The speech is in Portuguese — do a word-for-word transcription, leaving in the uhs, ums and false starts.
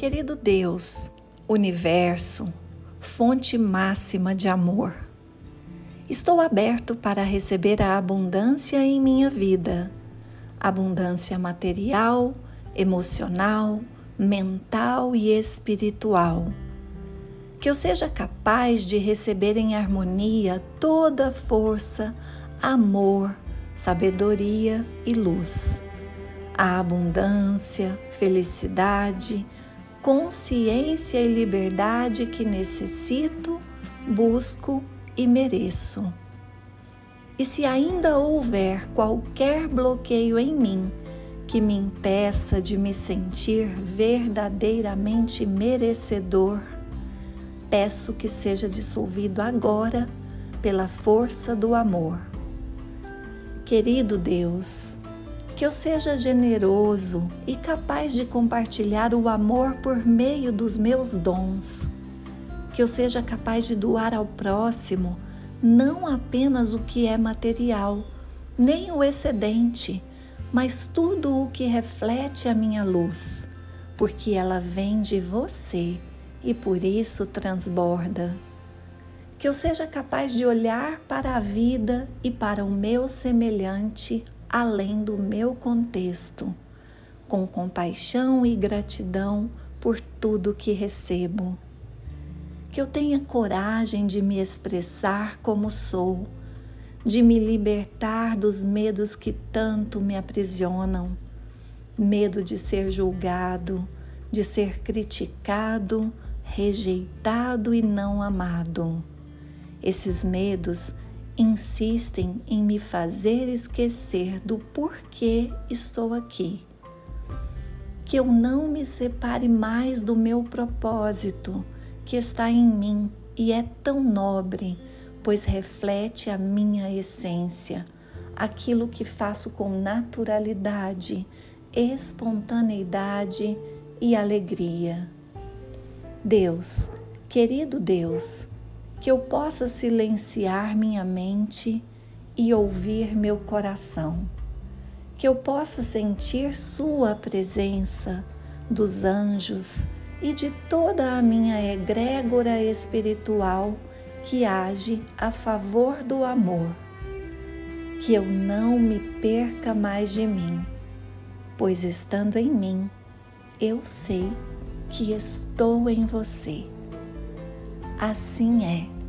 Querido Deus, Universo, fonte máxima de amor, estou aberto para receber a abundância em minha vida, abundância material, emocional, mental e espiritual. Que eu seja capaz de receber em harmonia toda força, amor, sabedoria e luz, a abundância, felicidade, consciência e liberdade que necessito, busco e mereço. E se ainda houver qualquer bloqueio em mim que me impeça de me sentir verdadeiramente merecedor, peço que seja dissolvido agora pela força do amor. Querido Deus, que eu seja generoso e capaz de compartilhar o amor por meio dos meus dons. Que eu seja capaz de doar ao próximo não apenas o que é material, nem o excedente, mas tudo o que reflete a minha luz, porque ela vem de você e por isso transborda. Que eu seja capaz de olhar para a vida e para o meu semelhante além do meu contexto, com compaixão e gratidão por tudo que recebo. Que eu tenha coragem de me expressar como sou, de me libertar dos medos que tanto me aprisionam, medo de ser julgado, de ser criticado, rejeitado e não amado. Esses medos insistem em me fazer esquecer do porquê estou aqui. Que eu não me separe mais do meu propósito, que está em mim e é tão nobre, pois reflete a minha essência, aquilo que faço com naturalidade, espontaneidade e alegria. Deus, querido Deus, que eu possa silenciar minha mente e ouvir meu coração, que eu possa sentir sua presença, dos anjos e de toda a minha egrégora espiritual que age a favor do amor, que eu não me perca mais de mim, pois estando em mim, eu sei que estou em você. Assim é.